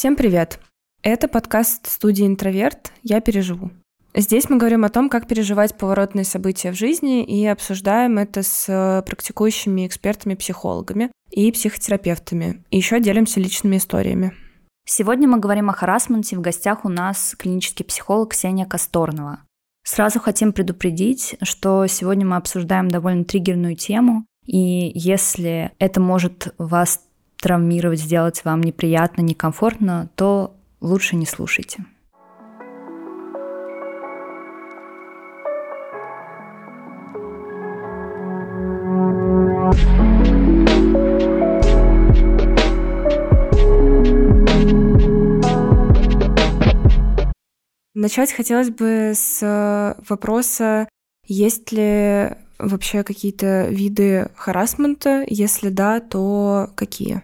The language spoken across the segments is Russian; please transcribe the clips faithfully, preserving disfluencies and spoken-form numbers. Всем привет! Это подкаст студии «Интроверт. Я переживу». Здесь мы говорим о том, как переживать поворотные события в жизни, и обсуждаем это с практикующими экспертами-психологами и психотерапевтами. И еще делимся личными историями. Сегодня мы говорим о харассменте. В гостях у нас клинический психолог Ксения Касторнова. Сразу хотим предупредить, что сегодня мы обсуждаем довольно триггерную тему, и если это может вас травмировать, сделать вам неприятно, некомфортно, то лучше не слушайте. Начать хотелось бы с вопроса, есть ли вообще какие-то виды харассмента, если да, то какие?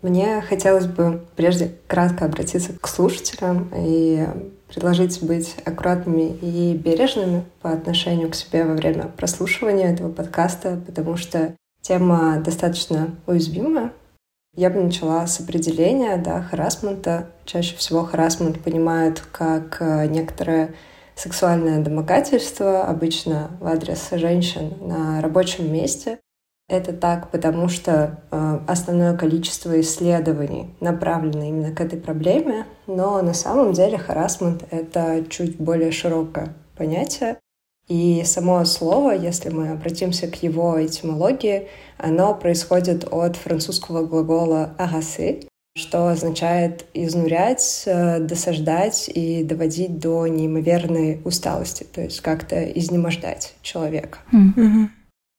Мне хотелось бы прежде кратко обратиться к слушателям и предложить быть аккуратными и бережными по отношению к себе во время прослушивания этого подкаста, потому что тема достаточно уязвимая. Я бы начала с определения, да, харассмента. Чаще всего харассмент понимают как некоторое сексуальное домогательство, обычно в адрес женщин на рабочем месте. Это так, потому что основное количество исследований направлено именно к этой проблеме, но на самом деле харассмент — это чуть более широкое понятие. И само слово, если мы обратимся к его этимологии, оно происходит от французского глагола «агасser», что означает изнурять, досаждать и доводить до неимоверной усталости, то есть как-то изнемождать человека. Mm-hmm.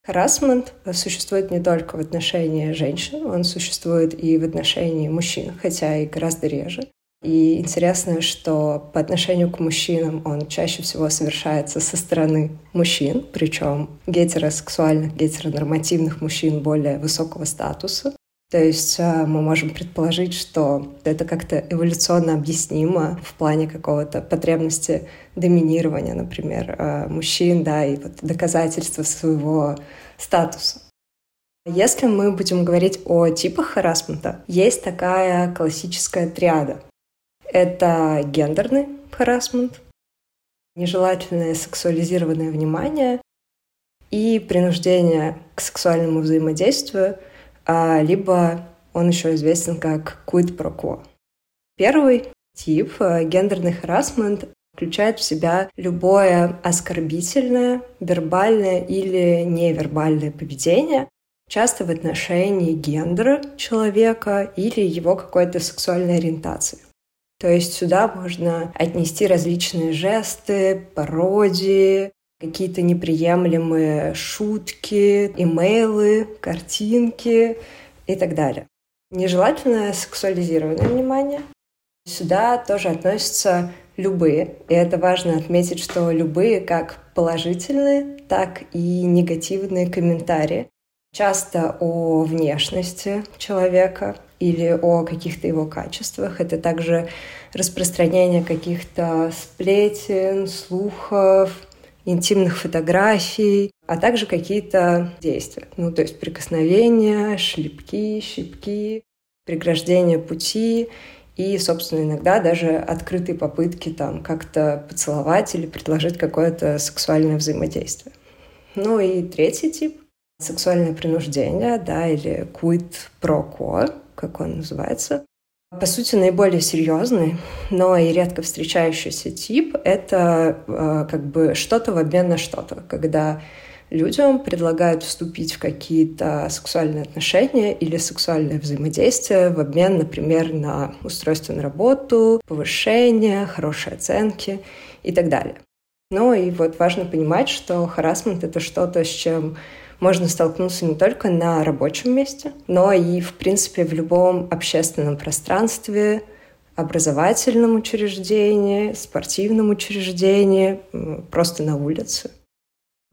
Харассмент существует не только в отношении женщин, он существует и в отношении мужчин, хотя и гораздо реже. И интересно, что по отношению к мужчинам он чаще всего совершается со стороны мужчин, причем гетеросексуальных, гетеронормативных мужчин более высокого статуса. То есть мы можем предположить, что это как-то эволюционно объяснимо в плане какого-то потребности доминирования, например, мужчин, да, и вот доказательства своего статуса. Если мы будем говорить о типах харассмента, есть такая классическая триада. Это гендерный харассмент, нежелательное сексуализированное внимание и принуждение к сексуальному взаимодействию, либо он еще известен как quid pro quo. Первый тип, гендерный харассмент, включает в себя любое оскорбительное, вербальное или невербальное поведение, часто в отношении гендера человека или его какой-то сексуальной ориентации. То есть сюда можно отнести различные жесты, пародии, какие-то неприемлемые шутки, имейлы, картинки и так далее. Нежелательное сексуализированное внимание. Сюда тоже относятся любые, и это важно отметить, что любые как положительные, так и негативные комментарии. Часто о внешности человека или о каких-то его качествах. Это также распространение каких-то сплетен, слухов, интимных фотографий, а также какие-то действия. Ну, то есть прикосновения, шлепки, щипки, преграждение пути и, собственно, иногда даже открытые попытки там как-то поцеловать или предложить какое-то сексуальное взаимодействие. Ну и третий тип — сексуальное принуждение, да, или quid pro quo, как он называется. По сути, наиболее серьезный, но и редко встречающийся тип — это э, как бы что-то в обмен на что-то, когда людям предлагают вступить в какие-то сексуальные отношения или сексуальное взаимодействие в обмен, например, на устройство на работу, повышение, хорошие оценки и так далее. Ну и вот важно понимать, что харассмент — это что-то, с чем можно столкнуться не только на рабочем месте, но и, в принципе, в любом общественном пространстве, образовательном учреждении, спортивном учреждении, просто на улице.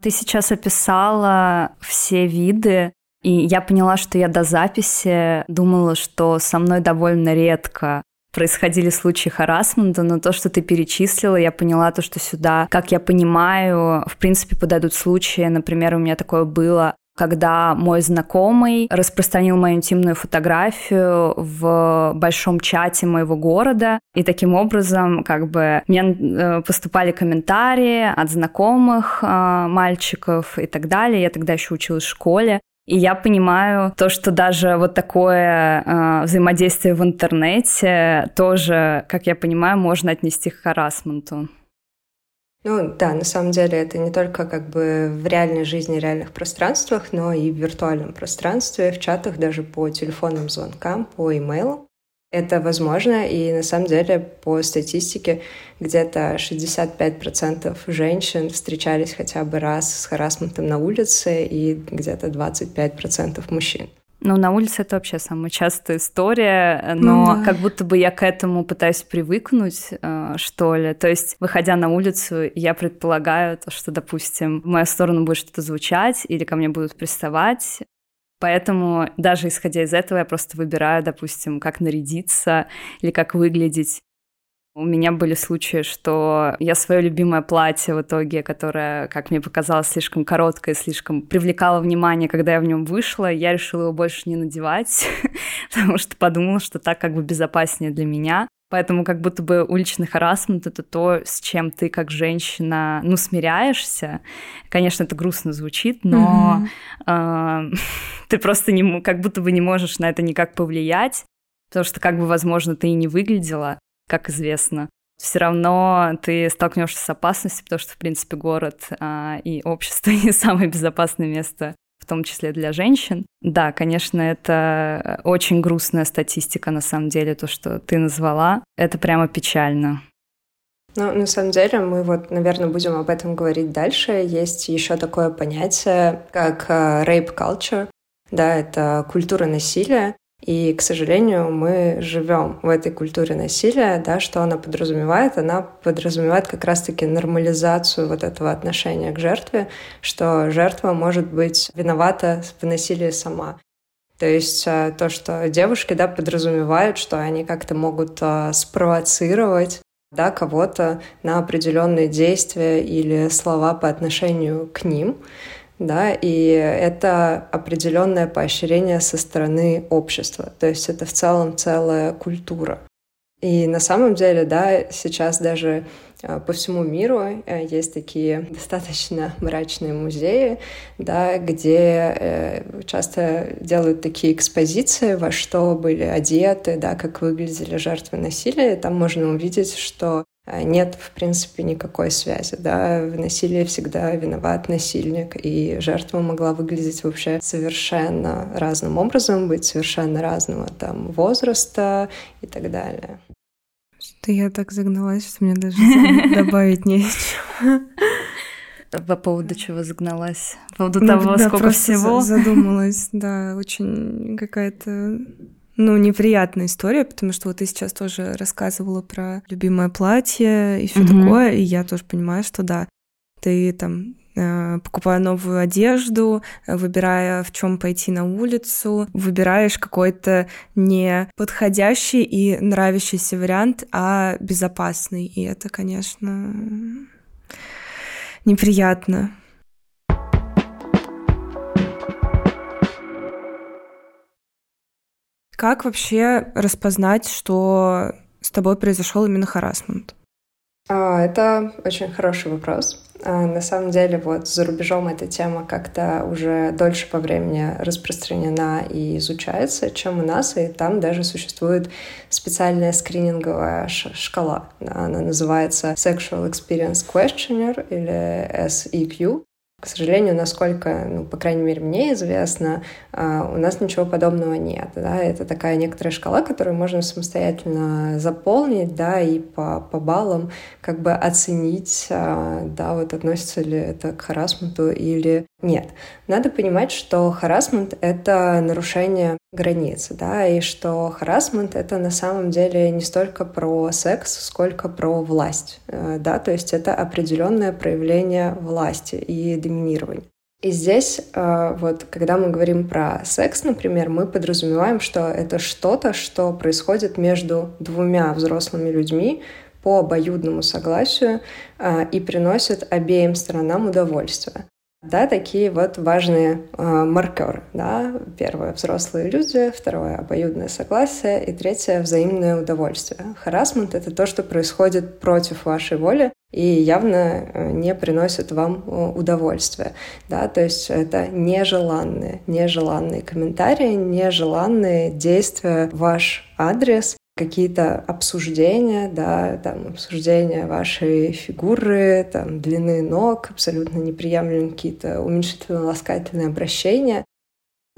Ты сейчас описала все виды, и я поняла, что я до записи думала, что со мной довольно редко происходили случаи харассмента, но то, что ты перечислила, я поняла то, что сюда, как я понимаю, в принципе, подойдут случаи. Например, у меня такое было когда мой знакомый распространил мою интимную фотографию в большом чате моего города. И таким образом, как бы, мне поступали комментарии от знакомых э, мальчиков и так далее. Я тогда еще училась в школе. И я понимаю то, что даже вот такое э, взаимодействие в интернете тоже, как я понимаю, можно отнести к харассменту. Ну да, на самом деле это не только как бы в реальной жизни, реальных пространствах, но и в виртуальном пространстве, в чатах, даже по телефонным звонкам, по имейлу. Это возможно, и на самом деле по статистике где-то шестьдесят пять процентов женщин встречались хотя бы раз с харассментом на улице и где-то двадцать пять процентов мужчин. Ну, на улице это вообще самая частая история, но mm-hmm. как будто бы я к этому пытаюсь привыкнуть, что ли. То есть, выходя на улицу, я предполагаю, что, допустим, в мою сторону будет что-то звучать или ко мне будут приставать. Поэтому даже исходя из этого я просто выбираю, допустим, как нарядиться или как выглядеть. У меня были случаи, что я свое любимое платье в итоге, которое, как мне показалось, слишком короткое, слишком привлекало внимание, когда я в нем вышла, я решила его больше не надевать, потому что подумала, что так как бы безопаснее для меня. Поэтому как будто бы уличный харассмент — это то, с чем ты как женщина, ну, смиряешься. Конечно, это грустно звучит, но mm-hmm. э, ты просто не, как будто бы не можешь на это никак повлиять, потому что как бы, возможно, ты и не выглядела, как известно. Все равно ты столкнешься с опасностью, потому что, в принципе, город э, и общество не самое безопасное место, в том числе для женщин. Да, конечно, это очень грустная статистика, на самом деле, то, что ты назвала. Это прямо печально. Ну, на самом деле, мы вот, наверное, будем об этом говорить дальше. Есть еще такое понятие, как rape culture. Да, это культура насилия. И, к сожалению, мы живем в этой культуре насилия, да, что она подразумевает? Она подразумевает как раз-таки нормализацию вот этого отношения к жертве, что жертва может быть виновата в насилии сама. То есть то, что девушки, да, подразумевают, что они как-то могут спровоцировать, да, кого-то на определенные действия или слова по отношению к ним. Да, и это определенное поощрение со стороны общества. То есть это в целом целая культура. И на самом деле, да, сейчас даже по всему миру есть такие достаточно мрачные музеи, да, где часто делают такие экспозиции, во что были одеты, да, как выглядели жертвы насилия. И там можно увидеть, что нет, в принципе, никакой связи. Да? В насилии всегда виноват насильник, и жертва могла выглядеть вообще совершенно разным образом, быть совершенно разного там возраста и так далее. Что-то я так загналась, что мне даже добавить нечего. По поводу чего загналась? По поводу того, сколько всего? Задумалась, да, очень какая-то... Ну, неприятная история, потому что вот ты сейчас тоже рассказывала про любимое платье и все mm-hmm. такое, и я тоже понимаю, что да, ты там, э, покупая новую одежду, выбирая, в чем пойти на улицу, выбираешь какой-то не подходящий и нравящийся вариант, а безопасный, и это, конечно, неприятно. Как вообще распознать, что с тобой произошел именно харассмент? Это очень хороший вопрос. На самом деле, вот за рубежом эта тема как-то уже дольше по времени распространена и изучается, чем у нас, и там даже существует специальная скрининговая шкала. Она называется Sexual Experience Questionnaire или эс и кью. К сожалению, насколько, ну, по крайней мере, мне известно, у нас ничего подобного нет. Да? Это такая некоторая шкала, которую можно самостоятельно заполнить, да, и по, по баллам как бы оценить, да, вот относится ли это к харассменту или нет. Надо понимать, что харассмент — это нарушение границ, да, и что харассмент — это на самом деле не столько про секс, сколько про власть, да, то есть это определенное проявление власти и доминирования. И здесь, вот, когда мы говорим про секс, например, мы подразумеваем, что это что-то, что происходит между двумя взрослыми людьми по обоюдному согласию и приносит обеим сторонам удовольствие. Да, такие вот важные э, маркеры. Да? Первое — взрослые люди, второе — обоюдное согласие и третье — взаимное удовольствие. Харассмент — это то, что происходит против вашей воли и явно не приносит вам удовольствия. Да? То есть это нежеланные, нежеланные комментарии, нежеланные действия в ваш адрес, какие-то обсуждения, да, там, обсуждения вашей фигуры, там, длины ног, абсолютно неприемлемые какие-то уменьшительно-ласкательные обращения.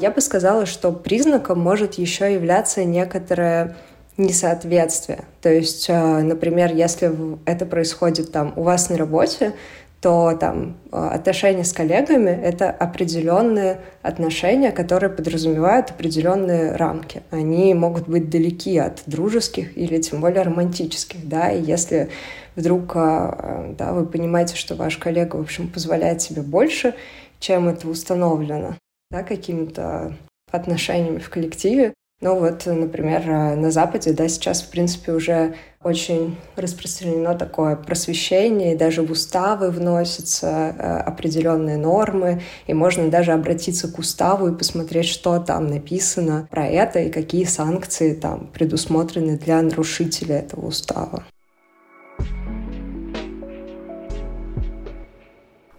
Я бы сказала, что признаком может еще являться некоторое несоответствие. То есть, например, если это происходит там у вас на работе, то там отношения с коллегами — это определенные отношения, которые подразумевают определенные рамки. Они могут быть далеки от дружеских или тем более романтических. Да? И если вдруг да, вы понимаете, что ваш коллега, в общем, позволяет себе больше, чем это установлено, да, какими-то отношениями в коллективе. Ну вот, например, на Западе, да, сейчас, в принципе, уже очень распространено такое просвещение, и даже в уставы вносятся определенные нормы, и можно даже обратиться к уставу и посмотреть, что там написано про это и какие санкции там предусмотрены для нарушителя этого устава.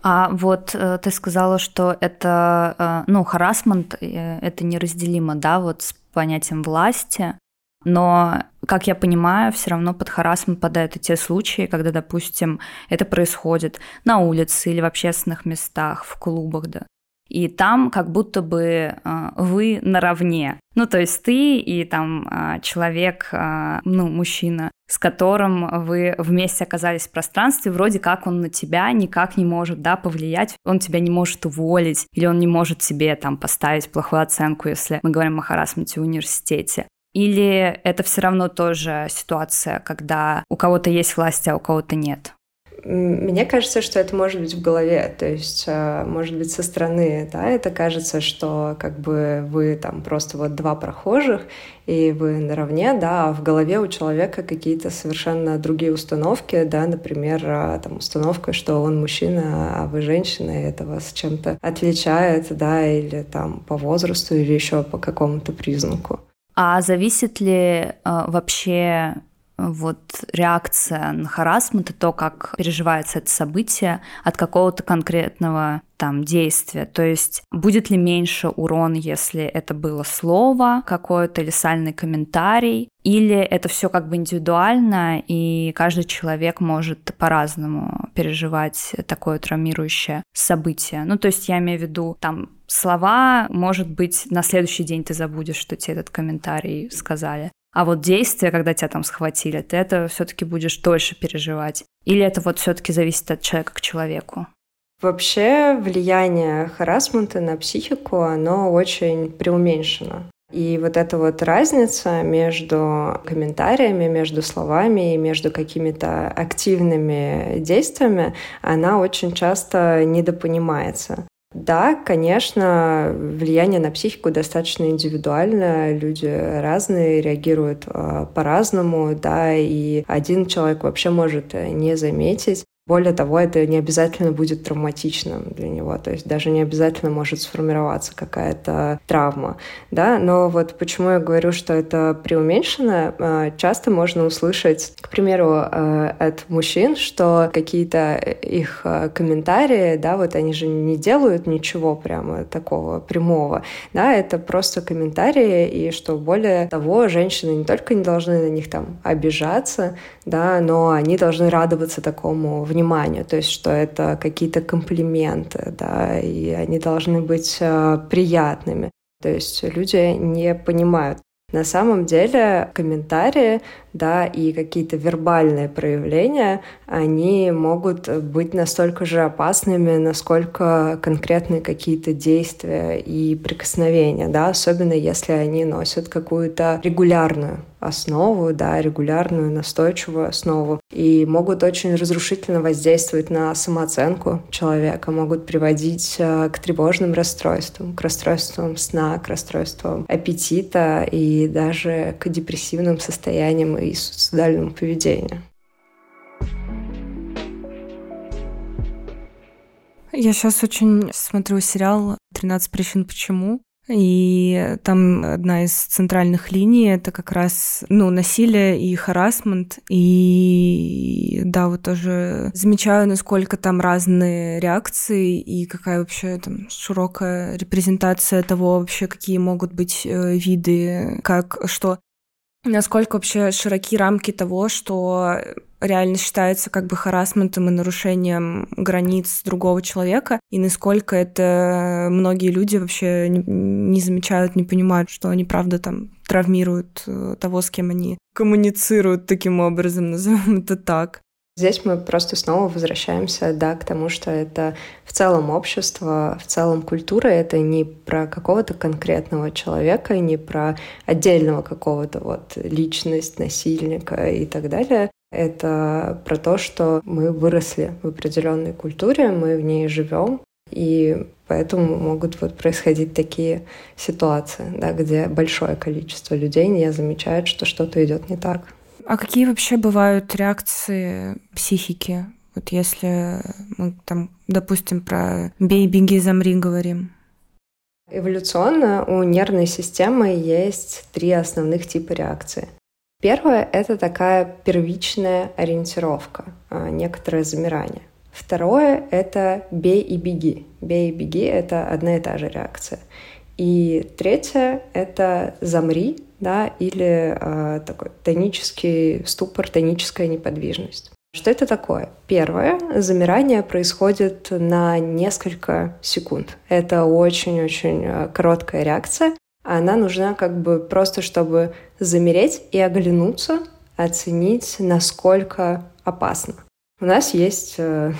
А вот э, ты сказала, что это, э, ну, харассмент, э, это неразделимо, да, вот с понятием власти, но, как я понимаю, все равно под харассмент попадают и те случаи, когда, допустим, это происходит на улице или в общественных местах, в клубах, да, и там как будто бы э, вы наравне, ну, то есть ты и там э, человек, э, ну, мужчина, с которым вы вместе оказались в пространстве, вроде как он на тебя никак не может, да, повлиять, он тебя не может уволить, или он не может тебе там поставить плохую оценку, если мы говорим о харассменте в университете. Или это все равно тоже ситуация, когда у кого-то есть власть, а у кого-то нет? Мне кажется, что это может быть в голове, то есть, может быть, со стороны, да, это кажется, что как бы вы там просто вот два прохожих, и вы наравне, да, а в голове у человека какие-то совершенно другие установки, да, например, там установка, что он мужчина, а вы женщина, и это вас чем-то отличает, да, или там по возрасту, или еще по какому-то признаку. А зависит ли э, вообще... вот реакция на харассмент и то, как переживается это событие от какого-то конкретного там действия. То есть будет ли меньше урон, если это было слово какое-то или сальный комментарий, или это все как бы индивидуально, и каждый человек может по-разному переживать такое травмирующее событие. Ну, то есть я имею в виду там слова, может быть, на следующий день ты забудешь, что тебе этот комментарий сказали. А вот действия, когда тебя там схватили, ты это все-таки будешь дольше переживать? Или это вот все-таки зависит от человека к человеку? Вообще влияние харассмента на психику, оно очень преуменьшено. И вот эта вот разница между комментариями, между словами и между какими-то активными действиями, она очень часто недопонимается. Да, конечно, влияние на психику достаточно индивидуально, люди разные, реагируют э, по-разному, да, и один человек вообще может не заметить. Более того, это не обязательно будет травматичным для него, то есть даже не обязательно может сформироваться какая-то травма, да, но вот почему я говорю, что это преуменьшено, часто можно услышать, к примеру, от мужчин, что какие-то их комментарии, да, вот они же не делают ничего прямо такого прямого, да, это просто комментарии, и что более того, женщины не только не должны на них там обижаться, да, но они должны радоваться такому вниманию, Вниманию, то есть что это какие-то комплименты, да, и они должны быть э, приятными. То есть люди не понимают. На самом деле комментарии, да, и какие-то вербальные проявления, они могут быть настолько же опасными, насколько конкретные какие-то действия и прикосновения, да, особенно если они носят какую-то регулярную основу, да, регулярную, настойчивую основу, и могут очень разрушительно воздействовать на самооценку человека, могут приводить к тревожным расстройствам, к расстройствам сна, к расстройствам аппетита и даже к депрессивным состояниям и суицидальному поведению. Я сейчас очень смотрю сериал «Тринадцать причин почему». И там одна из центральных линий — это как раз, ну, насилие и харассмент. И да, вот тоже замечаю, насколько там разные реакции и какая вообще там широкая репрезентация того вообще, какие могут быть виды, как, что. Насколько вообще широки рамки того, что реально считается как бы харассментом и нарушением границ другого человека, и насколько это многие люди вообще не, не замечают, не понимают, что они, правда, там травмируют того, с кем они коммуницируют таким образом, назовем это так. Здесь мы просто снова возвращаемся, да, к тому, что это в целом общество, в целом культура. Это не про какого-то конкретного человека, не про отдельного какого-то вот личность, насильника и так далее. Это про то, что мы выросли в определенной культуре, мы в ней живем, и поэтому могут вот происходить такие ситуации, да, где большое количество людей не замечает, что что-то идет не так. А какие вообще бывают реакции психики? Вот если мы там, допустим, про «бей, беги, замри» говорим. Эволюционно у нервной системы есть три основных типа реакции. Первое — это такая первичная ориентировка, некоторое замирание. Второе — это «бей и беги». «Бей и беги» — это одна и та же реакция. И третье — это «замри». Да, или э, такой тонический ступор, тоническая неподвижность. Что это такое? Первое, замирание происходит на несколько секунд. Это очень-очень короткая реакция. Она нужна как бы просто, чтобы замереть и оглянуться, оценить, насколько опасно. У нас есть, я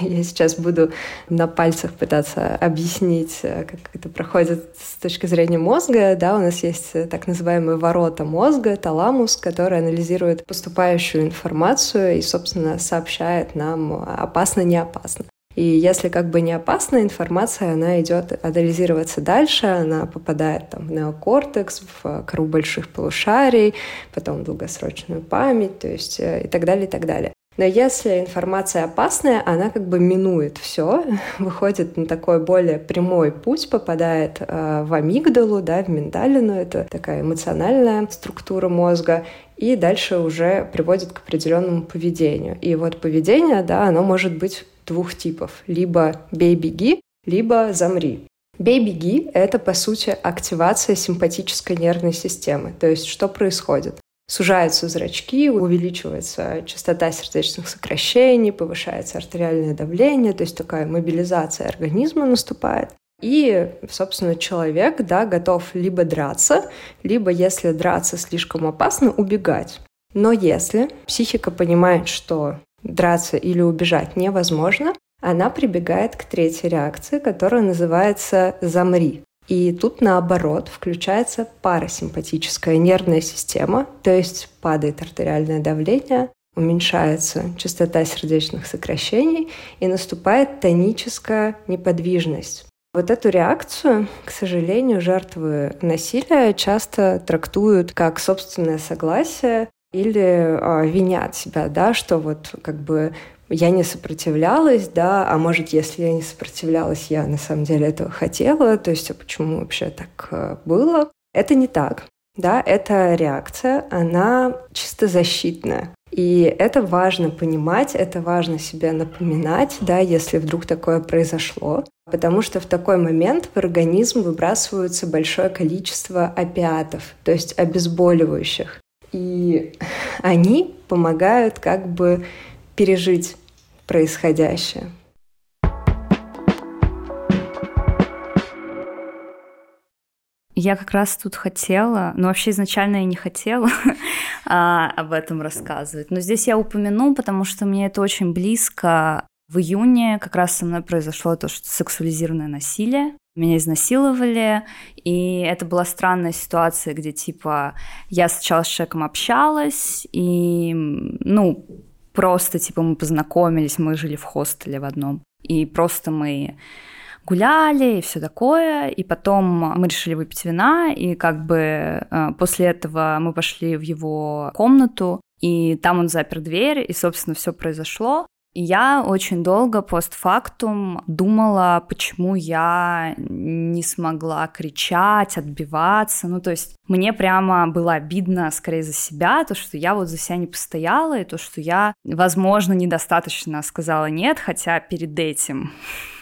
сейчас буду на пальцах пытаться объяснить, как это проходит с точки зрения мозга, да, у нас есть так называемые ворота мозга, таламус, который анализирует поступающую информацию и, собственно, сообщает нам, опасно, не опасно. И если как бы не опасна информация, она идет анализироваться дальше, она попадает там в неокортекс, в кору больших полушарий, потом в долгосрочную память, то есть и так далее, и так далее. Но если информация опасная, она как бы минует все, выходит на такой более прямой путь, попадает в амигдалу, да, в миндалину, это такая эмоциональная структура мозга, и дальше уже приводит к определенному поведению. И вот поведение, да, оно может быть двух типов: либо бей-беги, либо замри. Бей-беги — это, по сути, активация симпатической нервной системы, то есть что происходит? Сужаются зрачки, увеличивается частота сердечных сокращений, повышается артериальное давление, то есть такая мобилизация организма наступает. И, собственно, человек, да, готов либо драться, либо, если драться слишком опасно, убегать. Но если психика понимает, что драться или убежать невозможно, она прибегает к третьей реакции, которая называется «замри». И тут, наоборот, включается парасимпатическая нервная система, то есть падает артериальное давление, уменьшается частота сердечных сокращений и наступает тоническая неподвижность. Вот эту реакцию, к сожалению, жертвы насилия часто трактуют как собственное согласие или э, винят себя, да, что вот как бы... Я не сопротивлялась, да, а может, если я не сопротивлялась, я на самом деле этого хотела, то есть а почему вообще так было? Это не так, да, эта реакция, она чисто защитная, и это важно понимать, это важно себе напоминать, да, если вдруг такое произошло, потому что в такой момент в организм выбрасывается большое количество опиатов, то есть обезболивающих, и они помогают как бы пережить происходящее. Я как раз тут хотела, ну вообще изначально я не хотела а, об этом рассказывать, но здесь я упомяну, потому что мне это очень близко. В июне как раз со мной произошло то, что сексуализированное насилие. Меня изнасиловали, и это была странная ситуация, где типа я сначала с человеком общалась, и, ну, просто, типа, мы познакомились, мы жили в хостеле в одном. И просто мы гуляли и все такое. И потом мы решили выпить вина, и как бы после этого мы пошли в его комнату, и там он запер дверь, и, собственно, все произошло. Я очень долго постфактум думала, почему я не смогла кричать, отбиваться. Ну, то есть мне прямо было обидно скорее за себя, то, что я вот за себя не постояла, и то, что я, возможно, недостаточно сказала «нет», хотя перед этим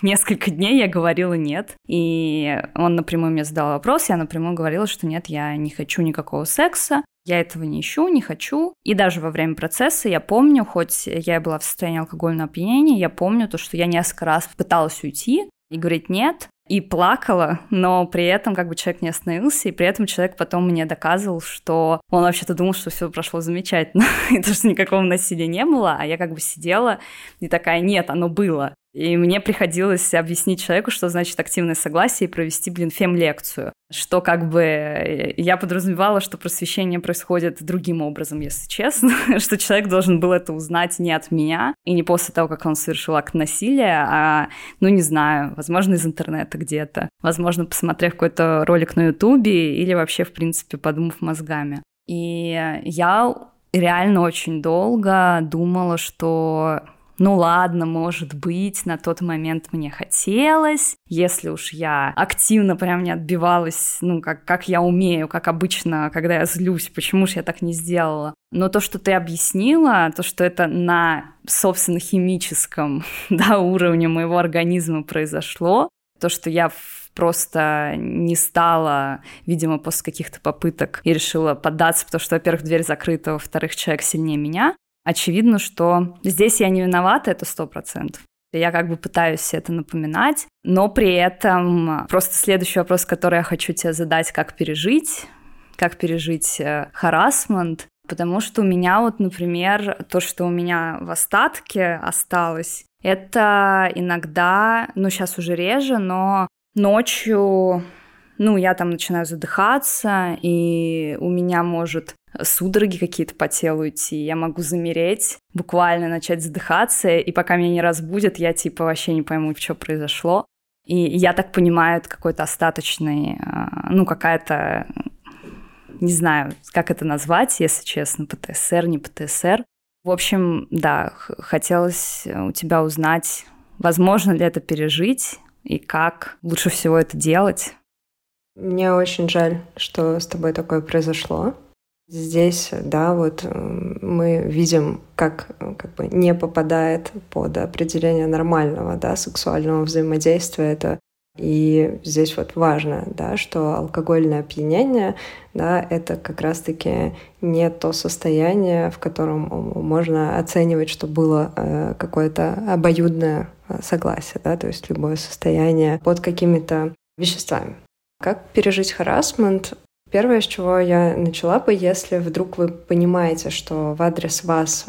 несколько дней я говорила «нет». И он напрямую мне задал вопрос, я напрямую говорила, что «нет, я не хочу никакого секса». Я этого не ищу, не хочу. И даже во время процесса я помню, хоть я была в состоянии алкогольного опьянения, я помню то, что я несколько раз пыталась уйти и говорить «нет», и плакала, но при этом как бы человек не остановился, и при этом человек потом мне доказывал, что он вообще-то думал, что все прошло замечательно, и то, что никакого насилия не было, а я как бы сидела и такая «нет, оно было». И мне приходилось объяснить человеку, что значит активное согласие, и провести, блин, фем-лекцию. Что как бы я подразумевала, что просвещение происходит другим образом, если честно, что человек должен был это узнать не от меня, и не после того, как он совершил акт насилия, а, ну, не знаю, возможно, из интернета где-то, возможно, посмотрев какой-то ролик на Ютубе или вообще, в принципе, подумав мозгами. И я реально очень долго думала, что... Ну ладно, может быть, на тот момент мне хотелось, если уж я активно прям не отбивалась, ну как, как я умею, как обычно, когда я злюсь, почему же я так не сделала. Но то, что ты объяснила, то, что это на, собственно, химическом, да, уровне моего организма произошло, то, что я просто не стала, видимо, после каких-то попыток и решила поддаться, потому что, во-первых, дверь закрыта, во-вторых, человек сильнее меня. Очевидно, что здесь я не виновата, это сто процентов. Я как бы пытаюсь это напоминать, но при этом просто следующий вопрос, который я хочу тебе задать, как пережить, как пережить харассмент, потому что у меня вот, например, то, что у меня в остатке осталось, это иногда, ну сейчас уже реже, но ночью, ну я там начинаю задыхаться, и у меня может... судороги какие-то по телу идти, я могу замереть, буквально начать задыхаться, и пока меня не разбудят, я типа вообще не пойму, что произошло. И я так понимаю, это какой-то остаточный, ну какая-то, не знаю, как это назвать, если честно, ПТСР, не ПТСР. В общем, да, хотелось у тебя узнать, возможно ли это пережить, и как лучше всего это делать. Мне очень жаль, что с тобой такое произошло. Здесь, да, вот мы видим, как, как бы не попадает под определение нормального, да, сексуального взаимодействия это. И здесь вот важно, да, что алкогольное опьянение, да, это как раз-таки не то состояние, в котором можно оценивать, что было какое-то обоюдное согласие, да, то есть любое состояние под какими-то веществами. Как пережить харассмент? Первое, с чего я начала бы, если вдруг вы понимаете, что в адрес вас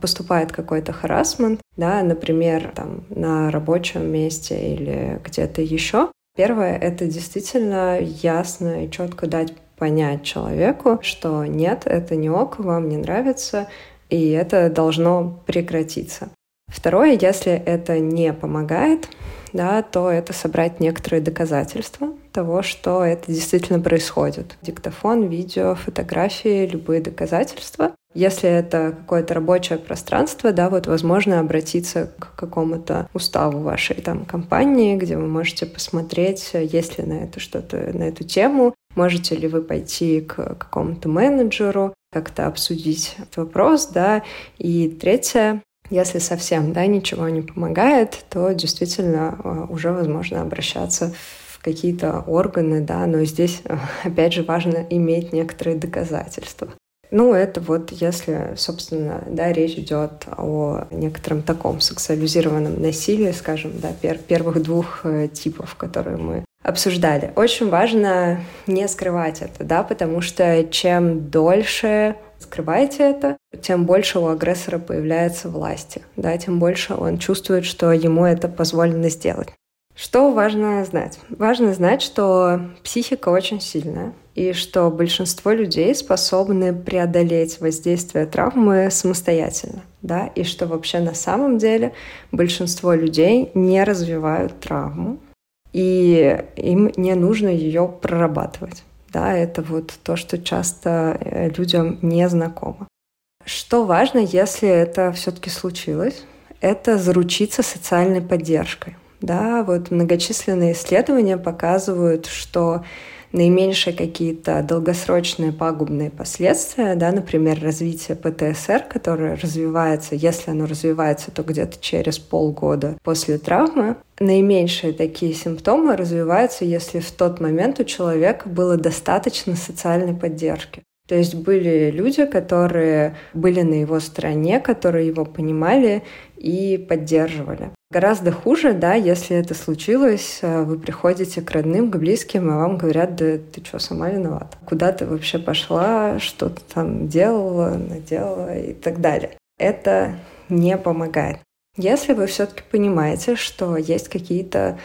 поступает какой-то харассмент, да, например, там, на рабочем месте или где-то еще. Первое, это действительно ясно и четко дать понять человеку, что нет, это не ок, вам не нравится, и это должно прекратиться. Второе, если это не помогает, да, то это собрать некоторые доказательства того, что это действительно происходит. Диктофон, видео, фотографии, любые доказательства. Если это какое-то рабочее пространство, да, вот возможно обратиться к какому-то уставу вашей там компании, где вы можете посмотреть, есть ли на это что-то, на эту тему, можете ли вы пойти к какому-то менеджеру, как-то обсудить этот вопрос, да. И третье. Если совсем, да, ничего не помогает, то действительно уже возможно обращаться в какие-то органы, да, но здесь, опять же, важно иметь некоторые доказательства. Ну, это вот если, собственно, да, речь идет о некотором таком сексуализированном насилии, скажем, да, пер- первых двух типов, которые мы обсуждали. Очень важно не скрывать это, да, потому что чем дольше... скрываете это, тем больше у агрессора появляется власти, да, тем больше он чувствует, что ему это позволено сделать. Что важно знать? Важно знать, что психика очень сильная, и что большинство людей способны преодолеть воздействие травмы самостоятельно, да, и что вообще на самом деле большинство людей не развивают травму, и им не нужно ее прорабатывать. Да, это вот то, что часто людям не знакомо. Что важно, если это все-таки случилось? это заручиться социальной поддержкой. Да, вот многочисленные исследования показывают, что наименьшие какие-то долгосрочные пагубные последствия, да, например, развитие Пэ Тэ Эс Эр, которое развивается, если оно развивается, то где-то через полгода после травмы, наименьшие такие симптомы развиваются, если в тот момент у человека было достаточно социальной поддержки. То есть были люди, которые были на его стороне, которые его понимали и поддерживали. Гораздо хуже, да, если это случилось, вы приходите к родным, к близким, а вам говорят: да ты что, сама виновата? Куда ты вообще пошла, что ты там делала, наделала и так далее. Это не помогает. Если вы все-таки понимаете, что есть какие-то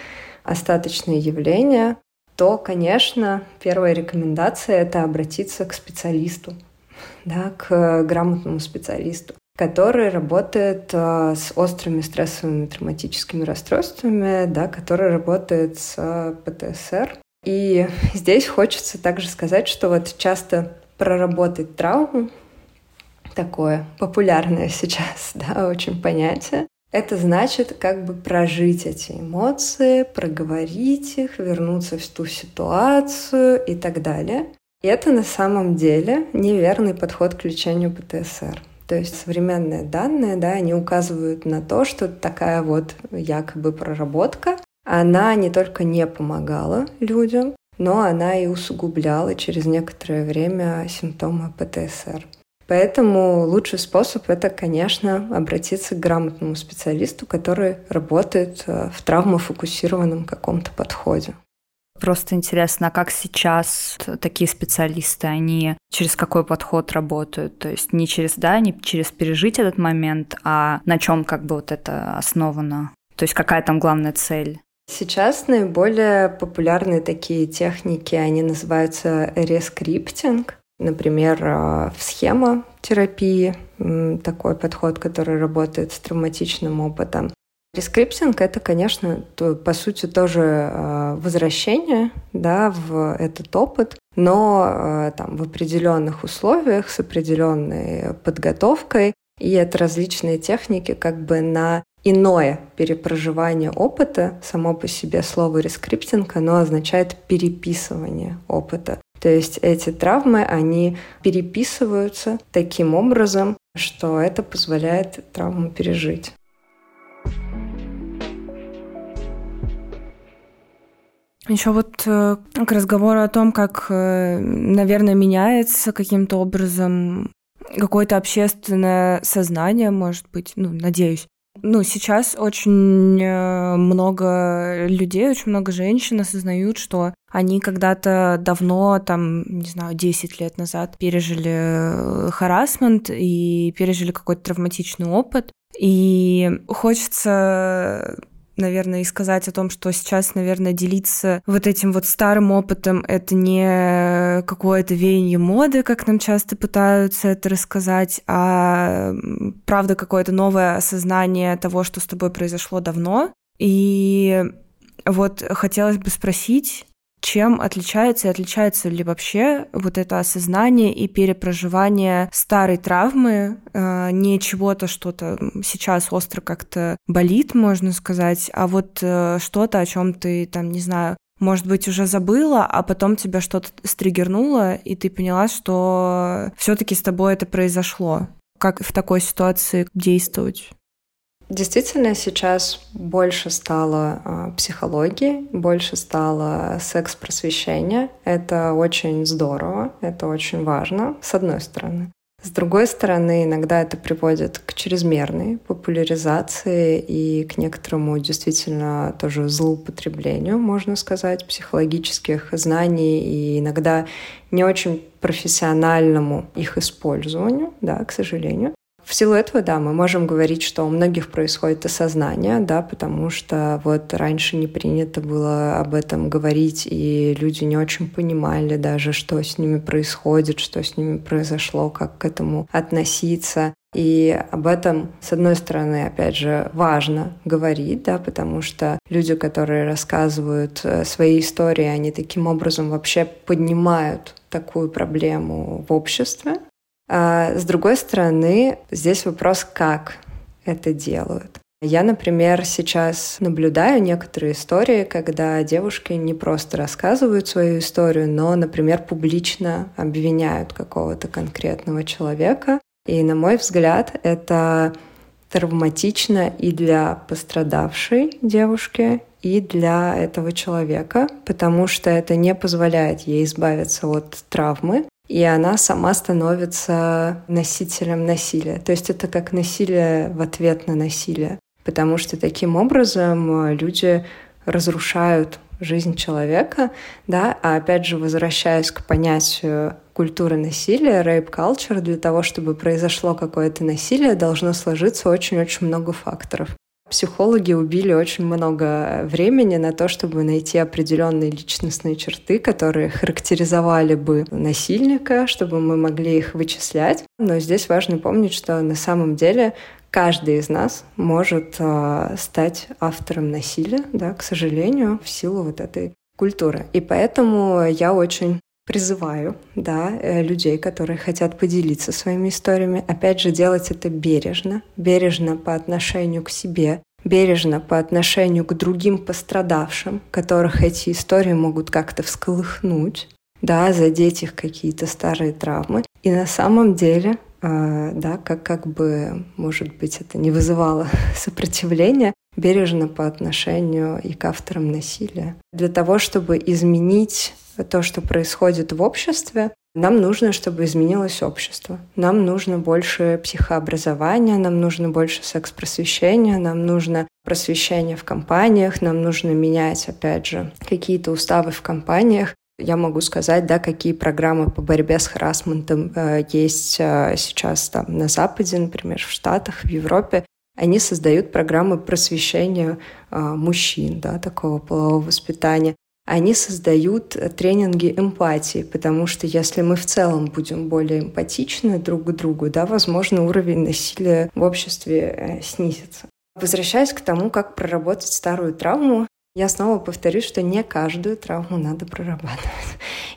остаточные явления, то, конечно, первая рекомендация — это обратиться к специалисту, да, к грамотному специалисту, который работает а, с острыми стрессовыми травматическими расстройствами, да, который работает с а, Пэ Тэ Эс Эр. И здесь хочется также сказать, что вот часто проработать травму, такое популярное сейчас, да, очень понятие, это значит как бы прожить эти эмоции, проговорить их, вернуться в ту ситуацию и так далее. И это на самом деле неверный подход к лечению Пэ Тэ Эс Эр. То есть современные данные, да, они указывают на то, что такая вот якобы проработка, она не только не помогала людям, но она и усугубляла через некоторое время симптомы Пэ Тэ Эс Эр. Поэтому лучший способ — это, конечно, обратиться к грамотному специалисту, который работает в травмофокусированном каком-то подходе. Просто интересно, а как сейчас такие специалисты, они через какой подход работают? То есть не через, да, не через пережить этот момент, а на чем как бы вот это основано? То есть какая там главная цель? Сейчас наиболее популярные такие техники, они называются рескриптинг. Например, в схемотерапии такой подход, который работает с травматичным опытом. Рескриптинг — это, конечно, то, по сути, тоже возвращение, да, в этот опыт, но там, в определенных условиях, с определенной подготовкой. И это различные техники как бы на иное перепроживание опыта. Само по себе слово рескриптинг, оно означает переписывание опыта. То есть эти травмы, они переписываются таким образом, что это позволяет травму пережить. Еще вот к разговору о том, как, наверное, меняется каким-то образом какое-то общественное сознание, может быть, ну, надеюсь. Ну, сейчас очень много людей, очень много женщин осознают, что они когда-то давно, там, не знаю, десять лет назад пережили харассмент и пережили какой-то травматичный опыт. И хочется, наверное, и сказать о том, что сейчас, наверное, делиться вот этим вот старым опытом — это не какое-то веяние моды, как нам часто пытаются это рассказать, а правда какое-то новое осознание того, что с тобой произошло давно. И вот хотелось бы спросить, чем отличается и отличается ли вообще вот это осознание и перепроживание старой травмы, не чего-то, что-то сейчас остро как-то болит, можно сказать, а вот что-то, о чем ты, там, не знаю, может быть, уже забыла, а потом тебя что-то стригернуло, и ты поняла, что все-таки с тобой это произошло. Как в такой ситуации действовать? Действительно, сейчас больше стало психологии, больше стало секс-просвещения. Это очень здорово, это очень важно, с одной стороны. С другой стороны, иногда это приводит к чрезмерной популяризации и к некоторому действительно тоже злоупотреблению, можно сказать, психологических знаний и иногда не очень профессиональному их использованию, да, к сожалению. В силу этого, да, мы можем говорить, что у многих происходит осознание, да, потому что вот раньше не принято было об этом говорить, и люди не очень понимали даже, что с ними происходит, что с ними произошло, как к этому относиться. И об этом, с одной стороны, опять же, важно говорить, да, потому что люди, которые рассказывают свои истории, они таким образом вообще поднимают такую проблему в обществе. А с другой стороны, здесь вопрос, как это делают. Я, например, сейчас наблюдаю некоторые истории, когда девушки не просто рассказывают свою историю, но, например, публично обвиняют какого-то конкретного человека. И, на мой взгляд, это травматично и для пострадавшей девушки, и для этого человека, потому что это не позволяет ей избавиться от травмы. И она сама становится носителем насилия. То есть это как насилие в ответ на насилие. Потому что таким образом люди разрушают жизнь человека, да, а опять же, возвращаясь к понятию культуры насилия, rape culture, для того, чтобы произошло какое-то насилие, должно сложиться очень-очень много факторов. Психологи убили очень много времени на то, чтобы найти определенные личностные черты, которые характеризовали бы насильника, чтобы мы могли их вычислять. Но здесь важно помнить, что на самом деле каждый из нас может э, стать автором насилия, да, к сожалению, в силу вот этой культуры. И поэтому я очень призываю, да, людей, которые хотят поделиться своими историями, опять же, делать это бережно, бережно по отношению к себе, бережно по отношению к другим пострадавшим, которых эти истории могут как-то всколыхнуть, да, задеть их какие-то старые травмы. И на самом деле, да, как, как бы, может быть, это не вызывало сопротивления, бережно по отношению и к авторам насилия. Для того, чтобы изменить то, что происходит в обществе, нам нужно, чтобы изменилось общество. Нам нужно больше психообразования, нам нужно больше секс-просвещения, нам нужно просвещение в компаниях, нам нужно менять, опять же, какие-то уставы в компаниях. Я могу сказать, да, какие программы по борьбе с харассментом э, есть э, сейчас там на Западе, например, в Штатах, в Европе. Они создают программы просвещения э, мужчин, да, такого полового воспитания. Они создают тренинги эмпатии, потому что если мы в целом будем более эмпатичны друг к другу, да, возможно, уровень насилия в обществе э, снизится. Возвращаясь к тому, как проработать старую травму, я снова повторюсь, что не каждую травму надо прорабатывать.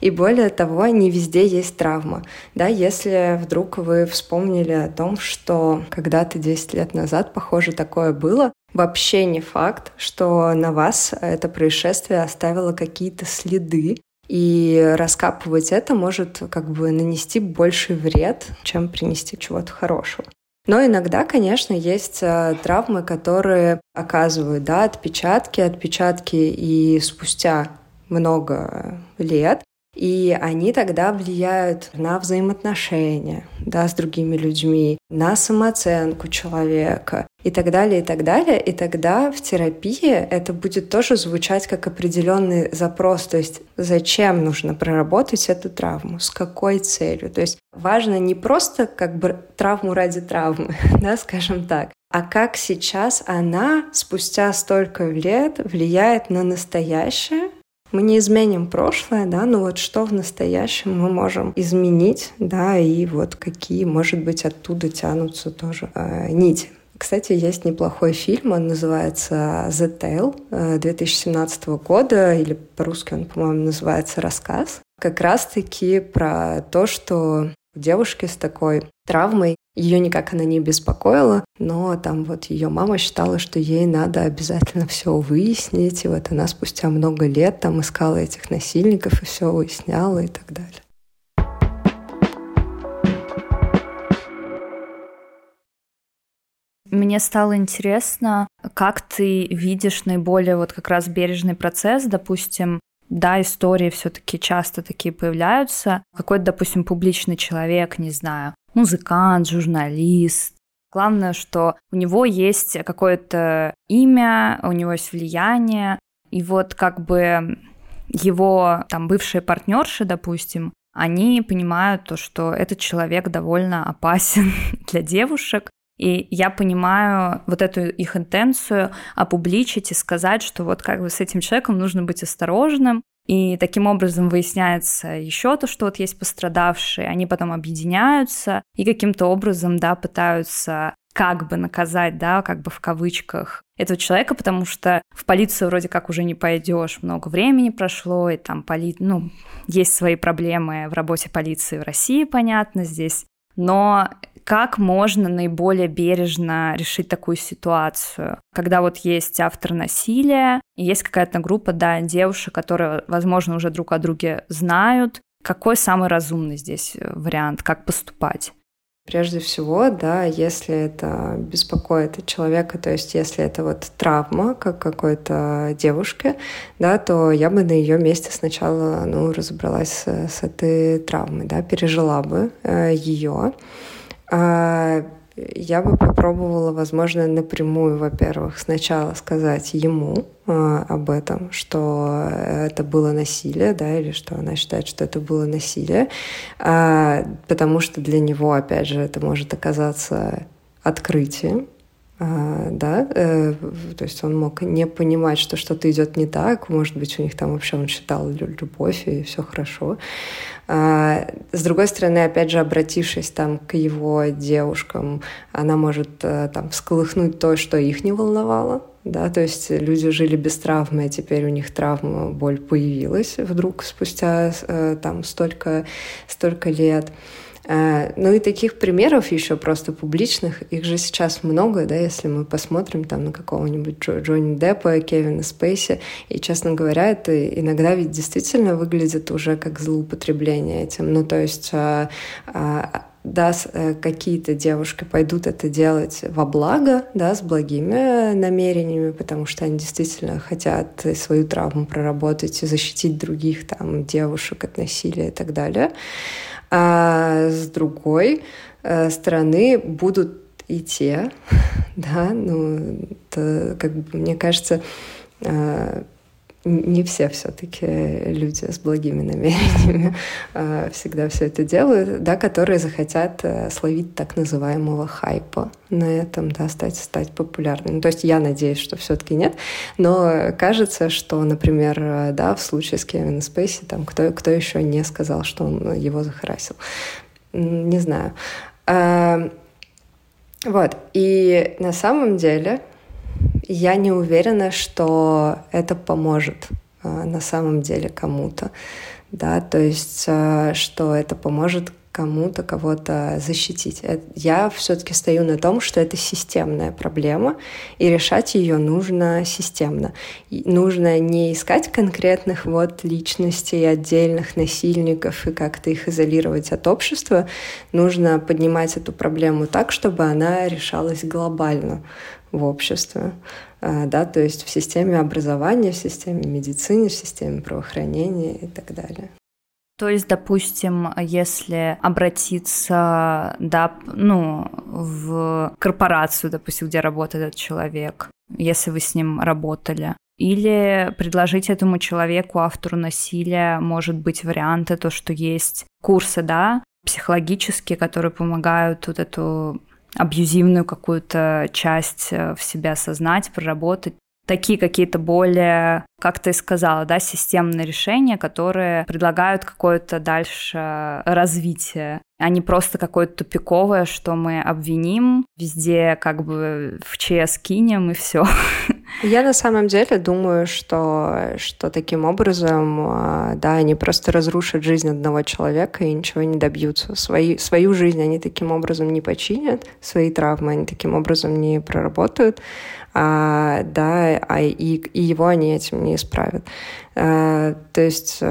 И более того, не везде есть травма. Да, если вдруг вы вспомнили о том, что когда-то десять лет назад, похоже, такое было, вообще не факт, что на вас это происшествие оставило какие-то следы. И раскапывать это может как бы нанести больше вред, чем принести чего-то хорошего. Но иногда, конечно, есть травмы, которые оказывают, да, отпечатки, отпечатки и спустя много лет, и они тогда влияют на взаимоотношения, да, с другими людьми, на самооценку человека и так далее, и так далее. И тогда в терапии это будет тоже звучать как определенный запрос, то есть зачем нужно проработать эту травму, с какой целью. То есть важно не просто как бы травму ради травмы, да, скажем так, а как сейчас она спустя столько лет влияет на настоящее. Мы не изменим прошлое, да, но вот что в настоящем мы можем изменить, да, и вот какие, может быть, оттуда тянутся тоже э, нити. Кстати, есть неплохой фильм, он называется «The Tale» две тысячи семнадцатого года, или по-русски он, по-моему, называется «Рассказ». Как раз-таки про то, что у девушки с такой травмой ее никак она не беспокоила, но там вот ее мама считала, что ей надо обязательно все выяснить, и вот она спустя много лет там искала этих насильников и все выясняла и так далее. Мне стало интересно, как ты видишь наиболее вот как раз бережный процесс, допустим, да, истории все-таки часто такие появляются, какой-то, допустим, публичный человек, не знаю, музыкант, журналист. Главное, что у него есть какое-то имя, у него есть влияние, и вот как бы его там бывшие партнерши, допустим, они понимают то, что этот человек довольно опасен для девушек. И я понимаю вот эту их интенцию опубличить и сказать, что вот как бы с этим человеком нужно быть осторожным. И таким образом выясняется еще то, что вот есть пострадавшие, они потом объединяются и каким-то образом, да, пытаются как бы наказать, да, как бы в кавычках этого человека, потому что в полицию вроде как уже не пойдешь, много времени прошло, и там поли... ну, есть свои проблемы в работе полиции в России, понятно, здесь. Но как можно наиболее бережно решить такую ситуацию. Когда вот есть автор насилия, есть какая-то группа, да, девушек, которые, возможно, уже друг о друге знают, какой самый разумный здесь вариант, как поступать? Прежде всего, да, если это беспокоит человека, то есть если это вот травма, как какой-то девушке, да, то я бы на ее месте сначала, ну, разобралась с, с этой травмой, да, пережила бы э, ее. Э, я бы попробовала, возможно, напрямую, во-первых, сначала сказать ему э, об этом, что это было насилие, да, или что она считает, что это было насилие, э, потому что для него, опять же, это может оказаться открытием, э, да, э, то есть он мог не понимать, что что-то идет не так, может быть, у них там вообще он считал любовь и все хорошо. С другой стороны, опять же, обратившись там к его девушкам, она может там всколыхнуть то, что их не волновало, да, то есть люди жили без травмы, а теперь у них травма, боль появилась вдруг спустя там столько, столько лет. Ну и таких примеров еще просто публичных, их же сейчас много, да, если мы посмотрим там на какого-нибудь Джо, Джонни Деппа, Кевина Спейси, и, честно говоря, это иногда ведь действительно выглядит уже как злоупотребление этим, ну то есть... А, а, да, какие-то девушки пойдут это делать во благо, да, с благими намерениями, потому что они действительно хотят свою травму проработать и защитить других там девушек от насилия и так далее. А с другой стороны будут и те, да, ну, это, как бы, мне кажется, не все все-таки люди с благими намерениями всегда все это делают, да, которые захотят словить так называемого хайпа на этом, да, стать, стать популярным. То есть я надеюсь, что все-таки нет, но кажется, что, например, да, в случае с Кевином Спейси, там, кто, кто еще не сказал, что он его захарасил. Не знаю. Вот. И на самом деле... Я не уверена, что это поможет э, на самом деле кому-то, да, то есть, э, что это поможет кому-то, кого-то защитить. Это, я все-таки стою на том, что это системная проблема, и решать ее нужно системно. И нужно не искать конкретных вот личностей, отдельных насильников и как-то их изолировать от общества. Нужно поднимать эту проблему так, чтобы она решалась глобально в обществе, да, то есть в системе образования, в системе медицины, в системе правоохранения и так далее. То есть, допустим, если обратиться, да, ну, в корпорацию, допустим, где работает этот человек, если вы с ним работали, или предложить этому человеку, автору насилия, может быть, варианты, то, что есть курсы, да, психологические, которые помогают вот эту... абьюзивную какую-то часть в себя осознать, проработать. Такие какие-то более, как ты сказала, да, системные решения, которые предлагают какое-то дальше развитие, а не просто какое-то тупиковое, что мы обвиним, везде как бы в ЧС кинем и все. Я на самом деле думаю, что, что таким образом, да, они просто разрушат жизнь одного человека и ничего не добьются. Свои, свою жизнь они таким образом не починят, свои травмы они таким образом не проработают, а, да, а и, и его они этим не исправят. А, то есть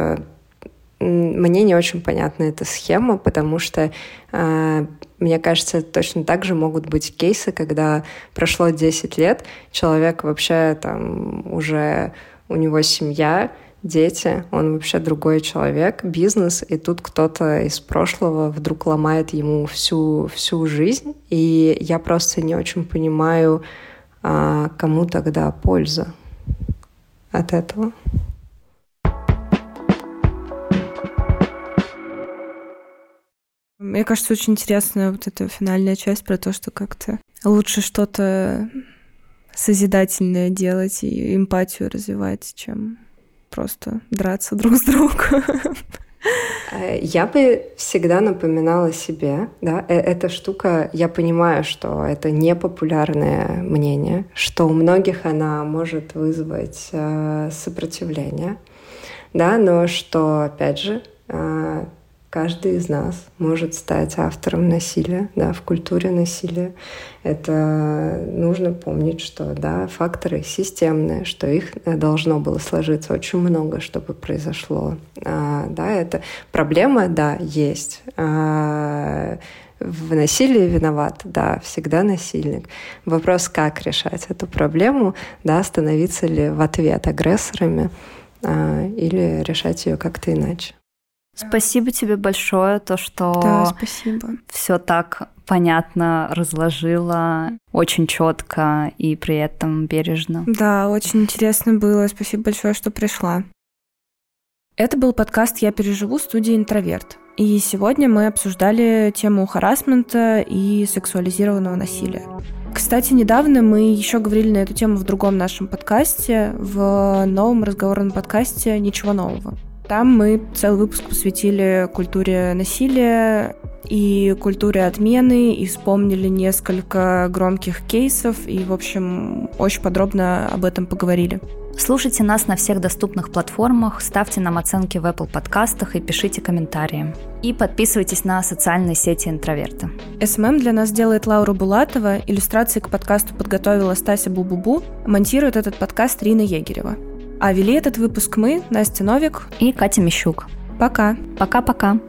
мне не очень понятна эта схема, потому что... А, мне кажется, точно так же могут быть кейсы, когда прошло десять лет, человек вообще там уже, у него семья, дети, он вообще другой человек, бизнес, и тут кто-то из прошлого вдруг ломает ему всю, всю жизнь, и я просто не очень понимаю, кому тогда польза от этого. Мне кажется, очень интересная вот эта финальная часть про то, что как-то лучше что-то созидательное делать и эмпатию развивать, чем просто драться друг с другом. Я бы всегда напоминала себе, да, эта штука, я понимаю, что это непопулярное мнение, что у многих она может вызвать сопротивление, да, но что, опять же, Каждый из нас может стать автором насилия, да, в культуре насилия. Это нужно помнить, что да, факторы системные, что их должно было сложиться очень много, чтобы произошло. А, да, это проблема, да, есть. А, в насилии виноват, да, всегда насильник. Вопрос, как решать эту проблему, да, становиться ли в ответ агрессорами, а, или решать ее как-то иначе. Спасибо тебе большое, то, что да, все так понятно разложила, очень четко и при этом бережно. Да, очень интересно было. Спасибо большое, что пришла. Это был подкаст «Я переживу» студии «Интроверт». И сегодня мы обсуждали тему харассмента и сексуализированного насилия. Кстати, недавно мы еще говорили на эту тему в другом нашем подкасте, в новом разговорном подкасте «Ничего нового». Там мы целый выпуск посвятили культуре насилия и культуре отмены, и вспомнили несколько громких кейсов, и, в общем, очень подробно об этом поговорили. Слушайте нас на всех доступных платформах, ставьте нам оценки в Apple подкастах и пишите комментарии. И подписывайтесь на социальные сети «Интроверта». эс эм эм для нас делает Лаура Булатова, иллюстрации к подкасту подготовила Стася Бубубу, монтирует этот подкаст Рина Егерева. А вели этот выпуск мы, Настя Новик и Катя Мищук. Пока. Пока-пока.